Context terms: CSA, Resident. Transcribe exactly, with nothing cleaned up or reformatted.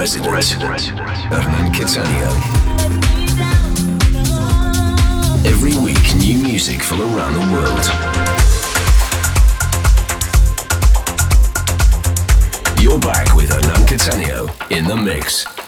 Resident, Resident. Hernan Cattaneo. Every week, new music from around the world. You're back with Hernan Cattaneo in the mix.